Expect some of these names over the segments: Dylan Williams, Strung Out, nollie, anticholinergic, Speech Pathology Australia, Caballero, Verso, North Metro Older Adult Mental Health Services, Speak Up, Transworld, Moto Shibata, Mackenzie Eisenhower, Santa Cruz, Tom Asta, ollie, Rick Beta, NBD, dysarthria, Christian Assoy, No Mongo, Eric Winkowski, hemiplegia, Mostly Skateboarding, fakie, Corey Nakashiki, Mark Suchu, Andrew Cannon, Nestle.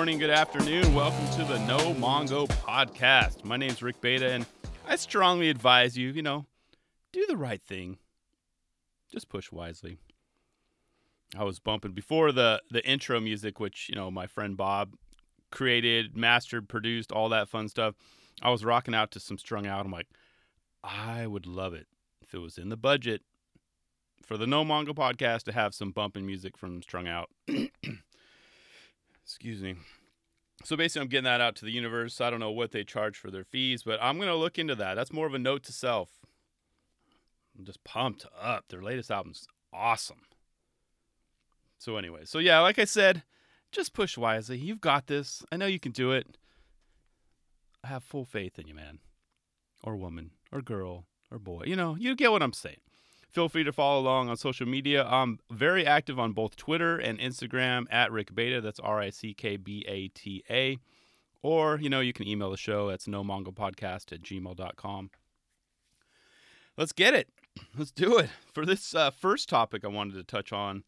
morning, good afternoon. Welcome to the No Mongo podcast. My name's Rick Beta, and I strongly advise you, do the right thing. Just push wisely. I was bumping before the intro music, which, my friend Bob created, mastered, produced, all that fun stuff. I was rocking out to some Strung Out. I'm like, I would love it if it was in the budget for the No Mongo podcast to have some bumping music from Strung Out. Excuse me. So basically, I'm getting that out to the universe. I don't know what they charge for their fees, but I'm going to look into that. That's more of a note to self. I'm just pumped up. Their latest album's awesome. So anyway, like I said, just push wisely. You've got this. I know you can do it. I have full faith in you, man, or woman, or girl, or boy. You get what I'm saying. Feel free to follow along on social media. I'm very active on both Twitter and Instagram at Rick Beta. That's RickBata. Or, you can email the show. That's nomongopodcast@gmail.com. Let's get it. Let's do it. For this first topic I wanted to touch on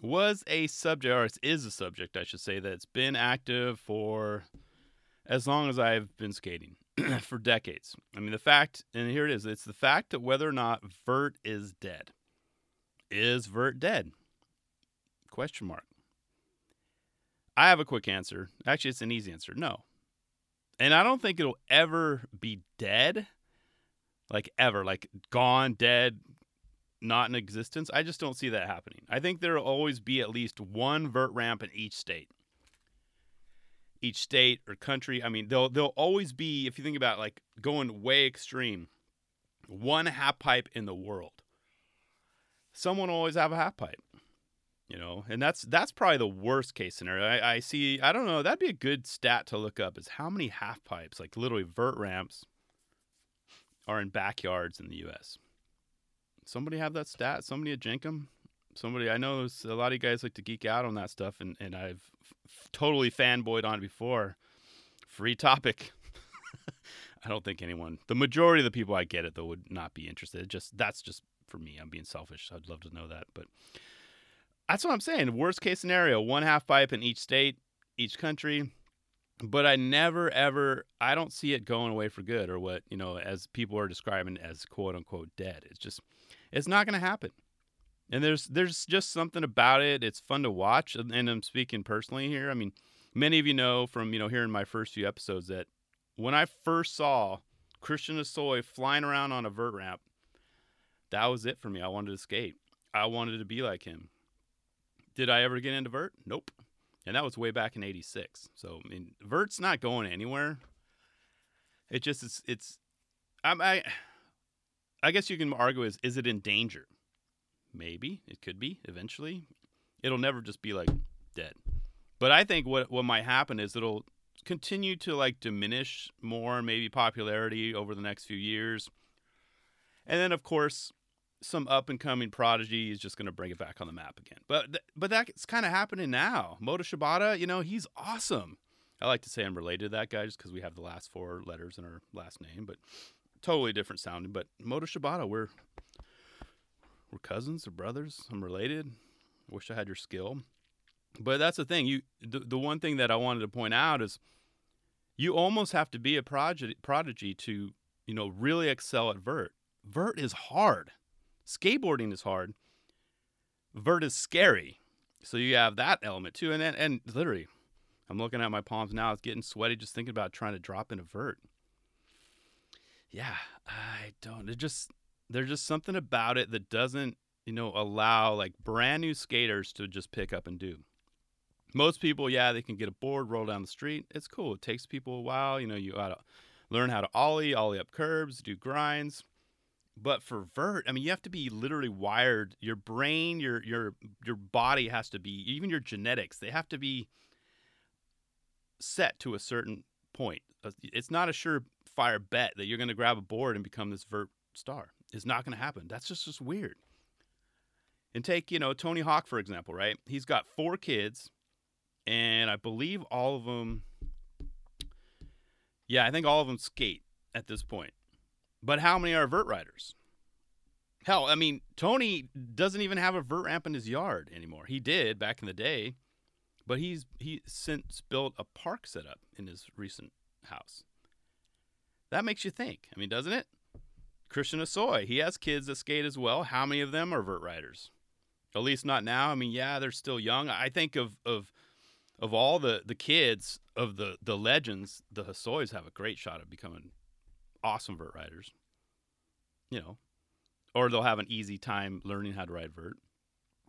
was a subject, or it is a subject, I should say, that's been active for as long as I've been skating. For decades. I mean, the fact, and here it is, it's the fact that whether or not vert is dead. Is vert dead? Question mark. I have a quick answer. Actually, it's an easy answer. No. And I don't think it'll ever be dead. Like ever. Like gone, dead, not in existence. I just don't see that happening. I think there will always be at least one vert ramp in each state. Each state or country. I mean, they'll always be, if you think about like going way extreme, one half pipe in the world. Someone will always have a half pipe, and that's probably the worst case scenario. I don't know, that'd be a good stat to look up, is how many half pipes, like literally vert ramps, are in backyards in the U.S. Somebody have that stat? Somebody at Jenkum? Somebody, I know there's a lot of you guys like to geek out on that stuff, and I've totally fanboyed on it before. Free topic. I don't think anyone, the majority of the people I get it, though, would not be interested. That's just for me. I'm being selfish. I'd love to know that. But that's what I'm saying. Worst case scenario, one half pipe in each state, each country. But I never, ever, I don't see it going away for good, or what, as people are describing as quote unquote dead. It's just, it's not going to happen. And there's just something about it. It's fun to watch, and I'm speaking personally here. I mean, many of you know from, hearing my first few episodes that when I first saw Christian Assoy flying around on a vert ramp, that was it for me. I wanted to skate. I wanted to be like him. Did I ever get into vert? Nope. And that was way back in 86. So, I mean, vert's not going anywhere. It just, I guess you can argue, is it in danger? Maybe. It could be eventually. It'll never just be like dead. But I think what might happen is it'll continue to like diminish more, maybe popularity over the next few years. And then of course, some up and coming prodigy is just going to bring it back on the map again. But that's kind of happening now. Moto Shibata, he's awesome. I like to say I'm related to that guy just because we have the last four letters in our last name, but totally different sounding. But Moto Shibata, We're cousins or brothers. I'm related. I wish I had your skill. But that's the thing. The one thing that I wanted to point out is you almost have to be a prodigy to, really excel at vert. Vert is hard. Skateboarding is hard. Vert is scary. So you have that element too. And literally, I'm looking at my palms now. It's getting sweaty just thinking about trying to drop into vert. Yeah, I don't. There's just something about it that doesn't, allow like brand new skaters to just pick up and do. Most people, yeah, they can get a board, roll down the street. It's cool. It takes people a while. You gotta learn how to ollie up curbs, do grinds. But for vert, I mean, you have to be literally wired. Your brain, your body has to be, even your genetics, they have to be set to a certain point. It's not a surefire bet that you're going to grab a board and become this vert star. Is not going to happen. That's just weird. And take, Tony Hawk, for example, right? He's got 4 kids, and I believe all of them, I think all of them skate at this point. But how many are vert riders? Hell, I mean, Tony doesn't even have a vert ramp in his yard anymore. He did back in the day, But he's since built a park setup in his recent house. That makes you think. I mean, doesn't it? Christian Assoy, he has kids that skate as well. How many of them are vert riders? At least not now. I mean, yeah, they're still young. I think of all the kids of the legends, the Hossois have a great shot of becoming awesome vert riders. You know, or they'll have an easy time learning how to ride vert.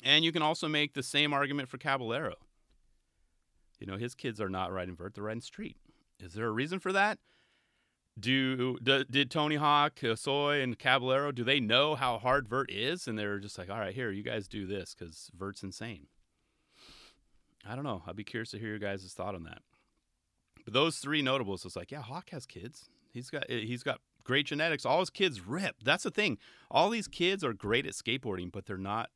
And you can also make the same argument for Caballero. You know, his kids are not riding vert, they're riding street. Is there a reason for that? Did Tony Hawk, Soy, and Caballero, do they know how hard vert is? And they're just like, all right, here, you guys do this because vert's insane. I don't know. I'd be curious to hear your guys' thought on that. But those three notables, it's like, yeah, Hawk has kids. He's got great genetics. All his kids rip. That's the thing. All these kids are great at skateboarding, but they're not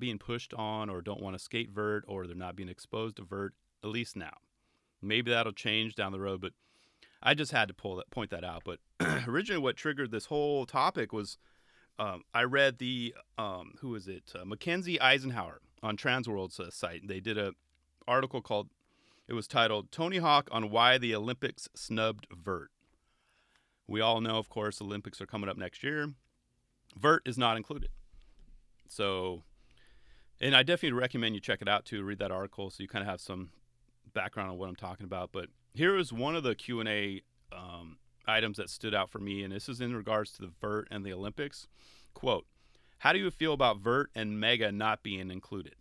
being pushed on, or don't want to skate vert, or they're not being exposed to vert, at least now. Maybe that'll change down the road, but I just had to point that out. But originally what triggered this whole topic was I read the, Mackenzie Eisenhower on Transworld's site. They did a article titled Tony Hawk on Why the Olympics Snubbed Vert. We all know, of course, Olympics are coming up next year. Vert is not included. So, and I definitely recommend you check it out too. Read that article so you kind of have some background on what I'm talking about. But here is one of the Q&A items that stood out for me, and this is in regards to the vert and the Olympics. Quote, how do you feel about vert and mega not being included?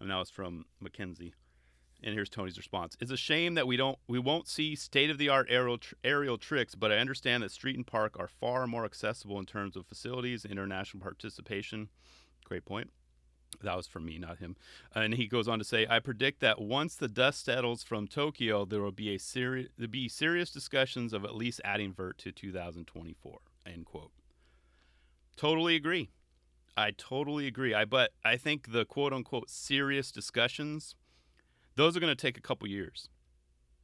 And that was from Mackenzie. And here's Tony's response. It's a shame that we won't see state-of-the-art aerial tricks, but I understand that street and park are far more accessible in terms of facilities, international participation. Great point. That was from me, not him. And he goes on to say, I predict that once the dust settles from Tokyo, there will be serious discussions of at least adding vert to 2024, end quote. I totally agree. But I think the quote-unquote serious discussions, those are going to take a couple years.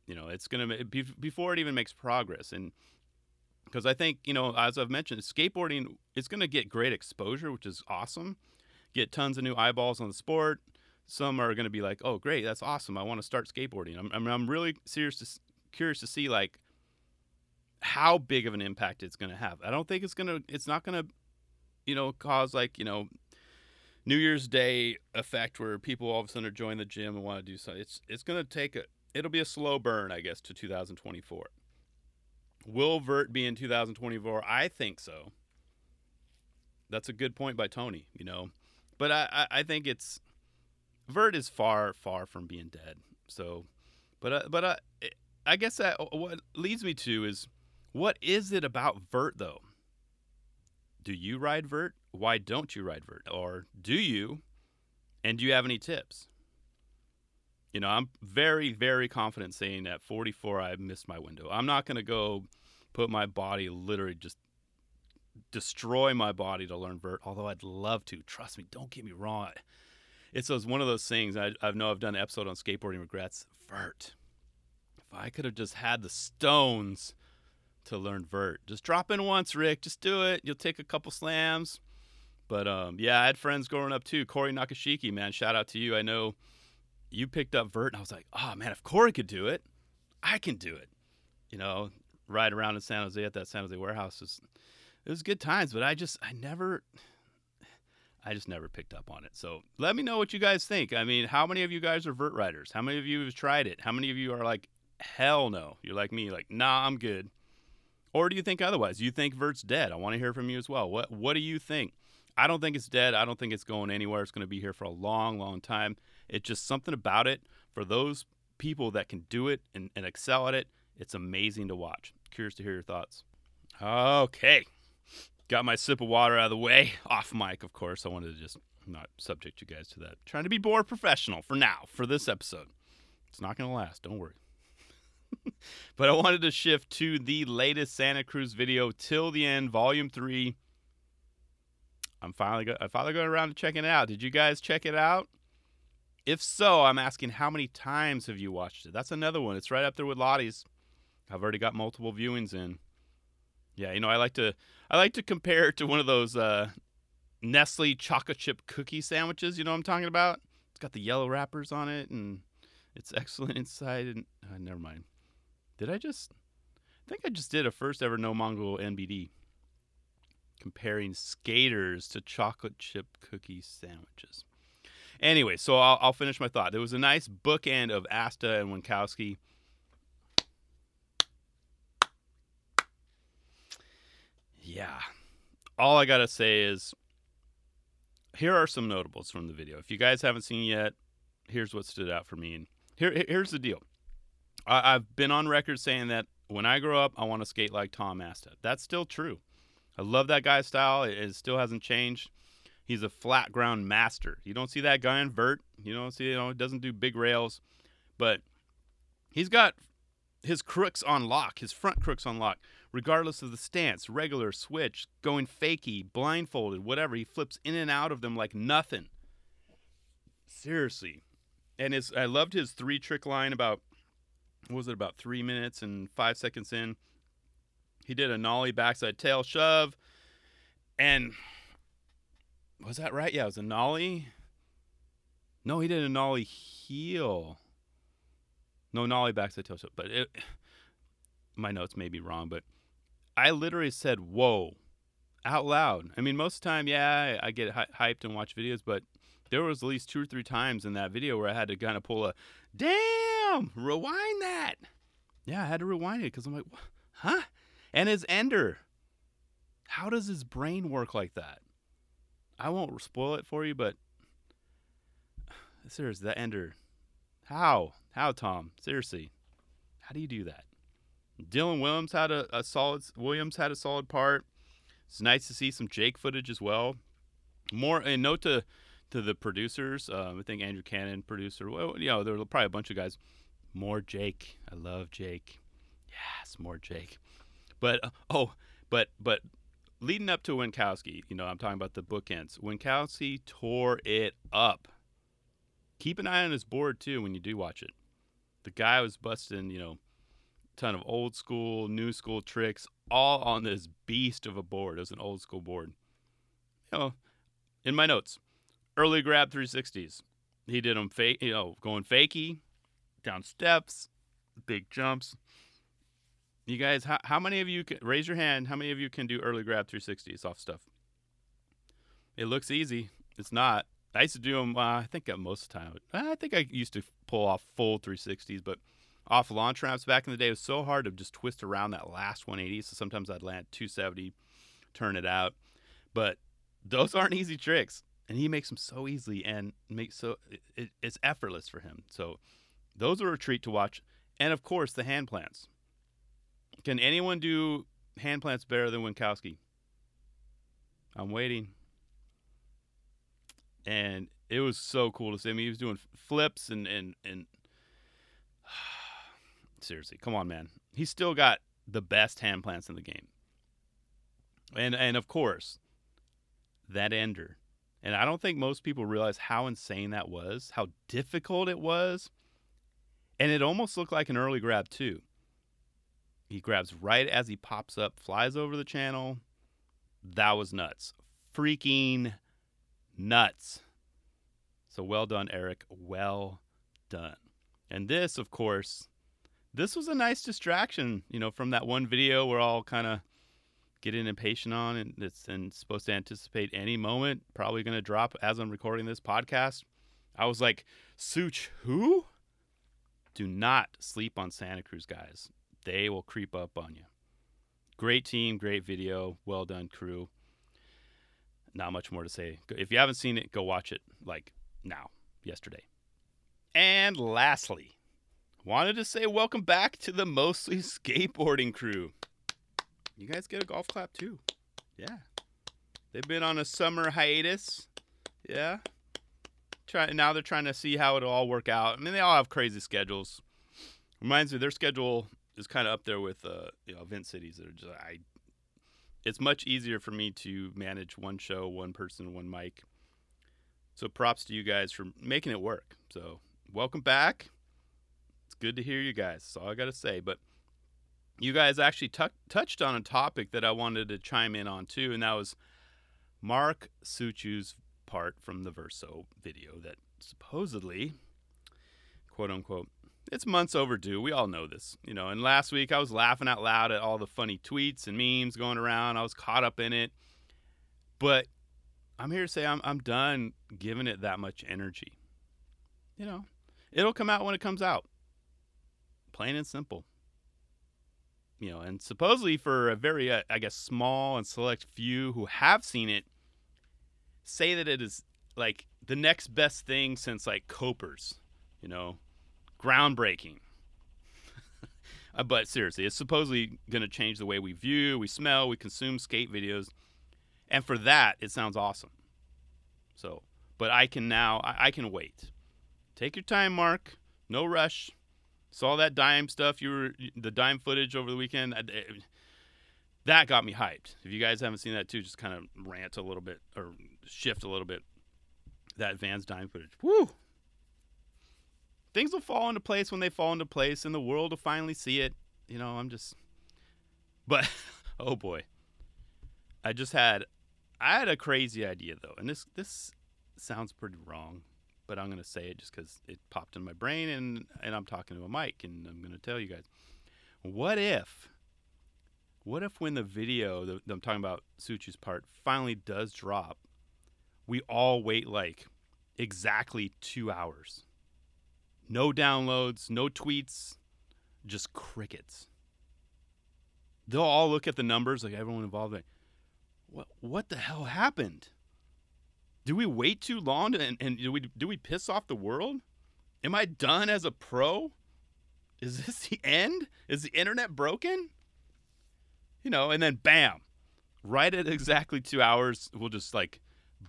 You know, it's going to be before it even makes progress. And because I think, you know, as I've mentioned, skateboarding, it's going to get great exposure, which is awesome. Get tons of new eyeballs on the sport. Some are going to be like, oh, great, that's awesome. I want to start skateboarding. I'm really curious to see, like, how big of an impact it's going to have. I don't think it's not going to, you know, cause, like, you know, New Year's Day effect where people all of a sudden are joining the gym and want to do something. It's going to it'll be a slow burn, I guess, to 2024. Will vert be in 2024? I think so. That's a good point by Tony, you know. But I think vert is far, far from being dead. So, but I guess that what leads me to is, what is it about vert though? Do you ride vert? Why don't you ride vert? Or do you? And do you have any tips? You know, I'm very, very confident saying at 44, I missed my window. I'm not going to go put my body, literally just destroy my body to learn vert, although I'd love to. Trust me, don't get me wrong. It's one of those things. I know I've done an episode on skateboarding regrets. Vert. If I could have just had the stones to learn vert. Just drop in once, Rick. Just do it. You'll take a couple slams. But, yeah, I had friends growing up, too. Corey Nakashiki, man, shout out to you. I know you picked up vert, and I was like, oh, man, if Corey could do it, I can do it. You know, ride around in San Jose at that San Jose warehouse. It was good times, but I just never picked up on it. So let me know what you guys think. I mean, how many of you guys are vert riders? How many of you have tried it? How many of you are like, hell no? You're like me, like, nah, I'm good. Or do you think otherwise? You think vert's dead? I want to hear from you as well. What do you think? I don't think it's dead. I don't think it's going anywhere. It's going to be here for a long, long time. It's just something about it. For those people that can do it and excel at it, it's amazing to watch. Curious to hear your thoughts. Okay. Got my sip of water out of the way. Off mic, of course. I wanted to just not subject you guys to that. Trying to be more professional for now, for this episode. It's not going to last. Don't worry. But I wanted to shift to the latest Santa Cruz video, Till the End, Volume 3. I finally got around to checking it out. Did you guys check it out? If so, I'm asking, how many times have you watched it? That's another one. It's right up there with Lottie's. I've already got multiple viewings in. Yeah, you know, I like to compare it to one of those Nestle chocolate chip cookie sandwiches. You know what I'm talking about? It's got the yellow wrappers on it, and it's excellent inside. And never mind. Did I just? I think I just did a first ever No Mongo NBD comparing skaters to chocolate chip cookie sandwiches. Anyway, so I'll finish my thought. There was a nice bookend of Asta and Winkowski. Yeah. All I got to say is here are some notables from the video. If you guys haven't seen yet, here's what stood out for me. And here's the deal. I've been on record saying that when I grow up, I want to skate like Tom Asta. That's still true. I love that guy's style. It still hasn't changed. He's a flat ground master. You don't see that guy in vert. You don't see, it doesn't do big rails. But he's got his crooks on lock, his front crooks on lock. Regardless of the stance, regular, switch, going fakie, blindfolded, whatever. He flips in and out of them like nothing. Seriously. And I loved his three trick line about, what was it, about 3 minutes and 5 seconds in. He did a nollie backside tail shove. And was that right? Yeah, it was a nollie. No, he did a nollie heel. No, nollie backside tail shove. But my notes may be wrong, but I literally said, whoa, out loud. I mean, most of the time, yeah, I get hyped and watch videos, but there was at least 2 or 3 times in that video where I had to kind of pull a, damn, rewind that. Yeah, I had to rewind it because I'm like, huh? And his ender. How does his brain work like that? I won't spoil it for you, but seriously, that ender. How, Tom? Seriously, how do you do that? Dylan Williams had a solid part. It's nice to see some Jake footage as well. More a note to the producers. I think Andrew Cannon, producer. Well, there were probably a bunch of guys. More Jake. I love Jake. Yes, more Jake. But leading up to Winkowski, I'm talking about the bookends. Winkowski tore it up. Keep an eye on his board too when you do watch it. The guy was busting, ton of old school, new school tricks, all on this beast of a board. It was an old school board. In my notes, early grab 360s. He did them going fakie, down steps, big jumps. You guys, how many of you can raise your hand? How many of you can do early grab 360s off stuff? It looks easy. It's not. I used to do them. I think most of the time. I think I used to pull off full 360s, but off launch ramps back in the day, it was so hard to just twist around that last 180. So sometimes I'd land 270, turn it out. But those aren't easy tricks, and he makes them so easily and it's effortless for him. So those are a treat to watch. And of course, the hand plants. Can anyone do hand plants better than Winkowski? I'm waiting. And it was so cool to see him. He was doing flips and. Seriously, come on, man. He's still got the best hand plants in the game. And of course, that ender. And I don't think most people realize how insane that was, how difficult it was. And it almost looked like an early grab, too. He grabs right as he pops up, flies over the channel. That was nuts. Freaking nuts. So well done, Eric. Well done. And this, of course... This was a nice distraction, from that one video we're all kind of getting impatient on, and it's supposed to anticipate any moment, probably going to drop as I'm recording this podcast. I was like, Such who? Do not sleep on Santa Cruz, guys. They will creep up on you. Great team, great video. Well done, crew. Not much more to say. If you haven't seen it, go watch it yesterday. And lastly... wanted to say welcome back to the Mostly Skateboarding crew. You guys get a golf clap too. Yeah. They've been on a summer hiatus. Yeah. Now they're trying to see how it'll all work out. I mean, they all have crazy schedules. Reminds me, their schedule is kind of up there with event cities. It's much easier for me to manage one show, one person, one mic. So props to you guys for making it work. So welcome back. Good to hear you guys. That's all I got to say. But you guys actually touched on a topic that I wanted to chime in on too, and that was Mark Suchu's part from the Verso video that supposedly, quote unquote, it's months overdue. We all know this, you know. And last week I was laughing out loud at all the funny tweets and memes going around. I was caught up in it. But I'm here to say I'm done giving it that much energy. You know, it'll come out when it comes out. Plain and simple. You know, and supposedly for a very, I guess, small and select few who have seen it, say that it is like the next best thing since like Copers, you know, groundbreaking. But seriously, it's supposedly going to change the way we view, we smell, we consume skate videos. And for that, it sounds awesome. So, but I can now, I can wait. Take your time, Mark. No rush. Saw that dime stuff, the dime footage over the weekend. That got me hyped. If you guys haven't seen that too, just kind of rant a little bit or shift a little bit. That Vans dime footage. Woo! Things will fall into place when they fall into place, and the world will finally see it. You know, but, oh boy. I had a crazy idea though, and this sounds pretty wrong, but I'm gonna say it just because it popped in my brain, and I'm talking to a mic, and I'm gonna tell you guys. What if when the video that I'm talking about, Suchu's part, finally does drop, we all wait like exactly 2 hours, no downloads, no tweets, just crickets. They'll all look at the numbers, like everyone involved. Like, What the hell happened? Do we wait too long and do we piss off the world? Am I done as a pro? Is this the end? Is the internet broken? You know, and then bam, right at exactly 2 hours, we'll just like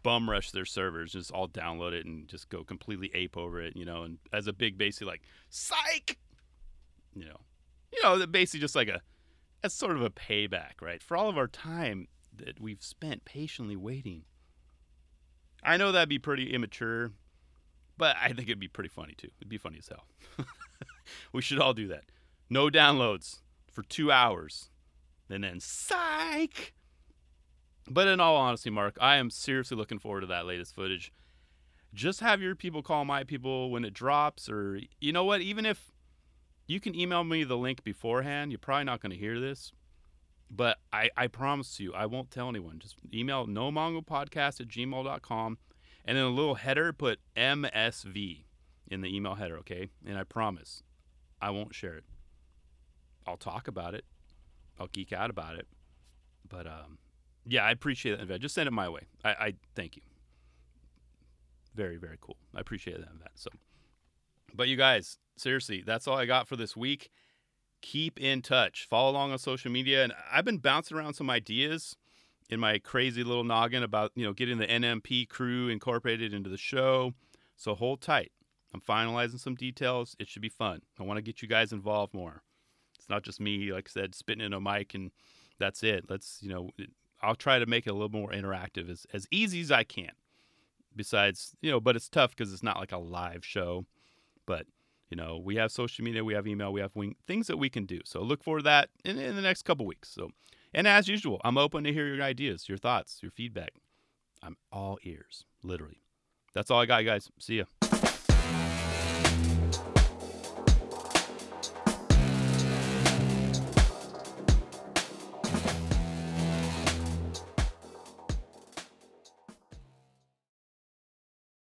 bum rush their servers, just all download it and just go completely ape over it, you know, and as a big basically like psych, you know, basically just like that's sort of a payback, right? For all of our time that we've spent patiently waiting. I know that'd be pretty immature, but I think it'd be pretty funny too. It'd be funny as hell. We should all do that. No downloads for 2 hours, and then psych. But in all honesty, Mark, I am seriously looking forward to that latest footage. Just have your people call my people when it drops, or you know what? Even if you can email me the link beforehand, you're probably not going to hear this. But I promise you, I won't tell anyone. Just email nomongopodcast@gmail.com, and in a little header, put MSV in the email header, okay? And I promise, I won't share it. I'll talk about it. I'll geek out about it. But, yeah, I appreciate that. Just send it my way. I thank you. Very, very cool. I appreciate that. So, but you guys, seriously, that's all I got for this week. Keep in touch. Follow along on social media. And I've been bouncing around some ideas in my crazy little noggin about, you know, getting the NMP crew incorporated into the show. So hold tight. I'm finalizing some details. It should be fun. I want to get you guys involved more. It's not just me, like I said, spitting in a mic and that's it. Let's, you know, I'll try to make it a little more interactive as easy as I can. Besides, you know, but it's tough because it's not like a live show. But you know, we have social media, we have email, we have things that we can do. So look for that in the next couple weeks. So, and as usual, I'm open to hear your ideas, your thoughts, your feedback. I'm all ears, literally. That's all I got, guys. See ya.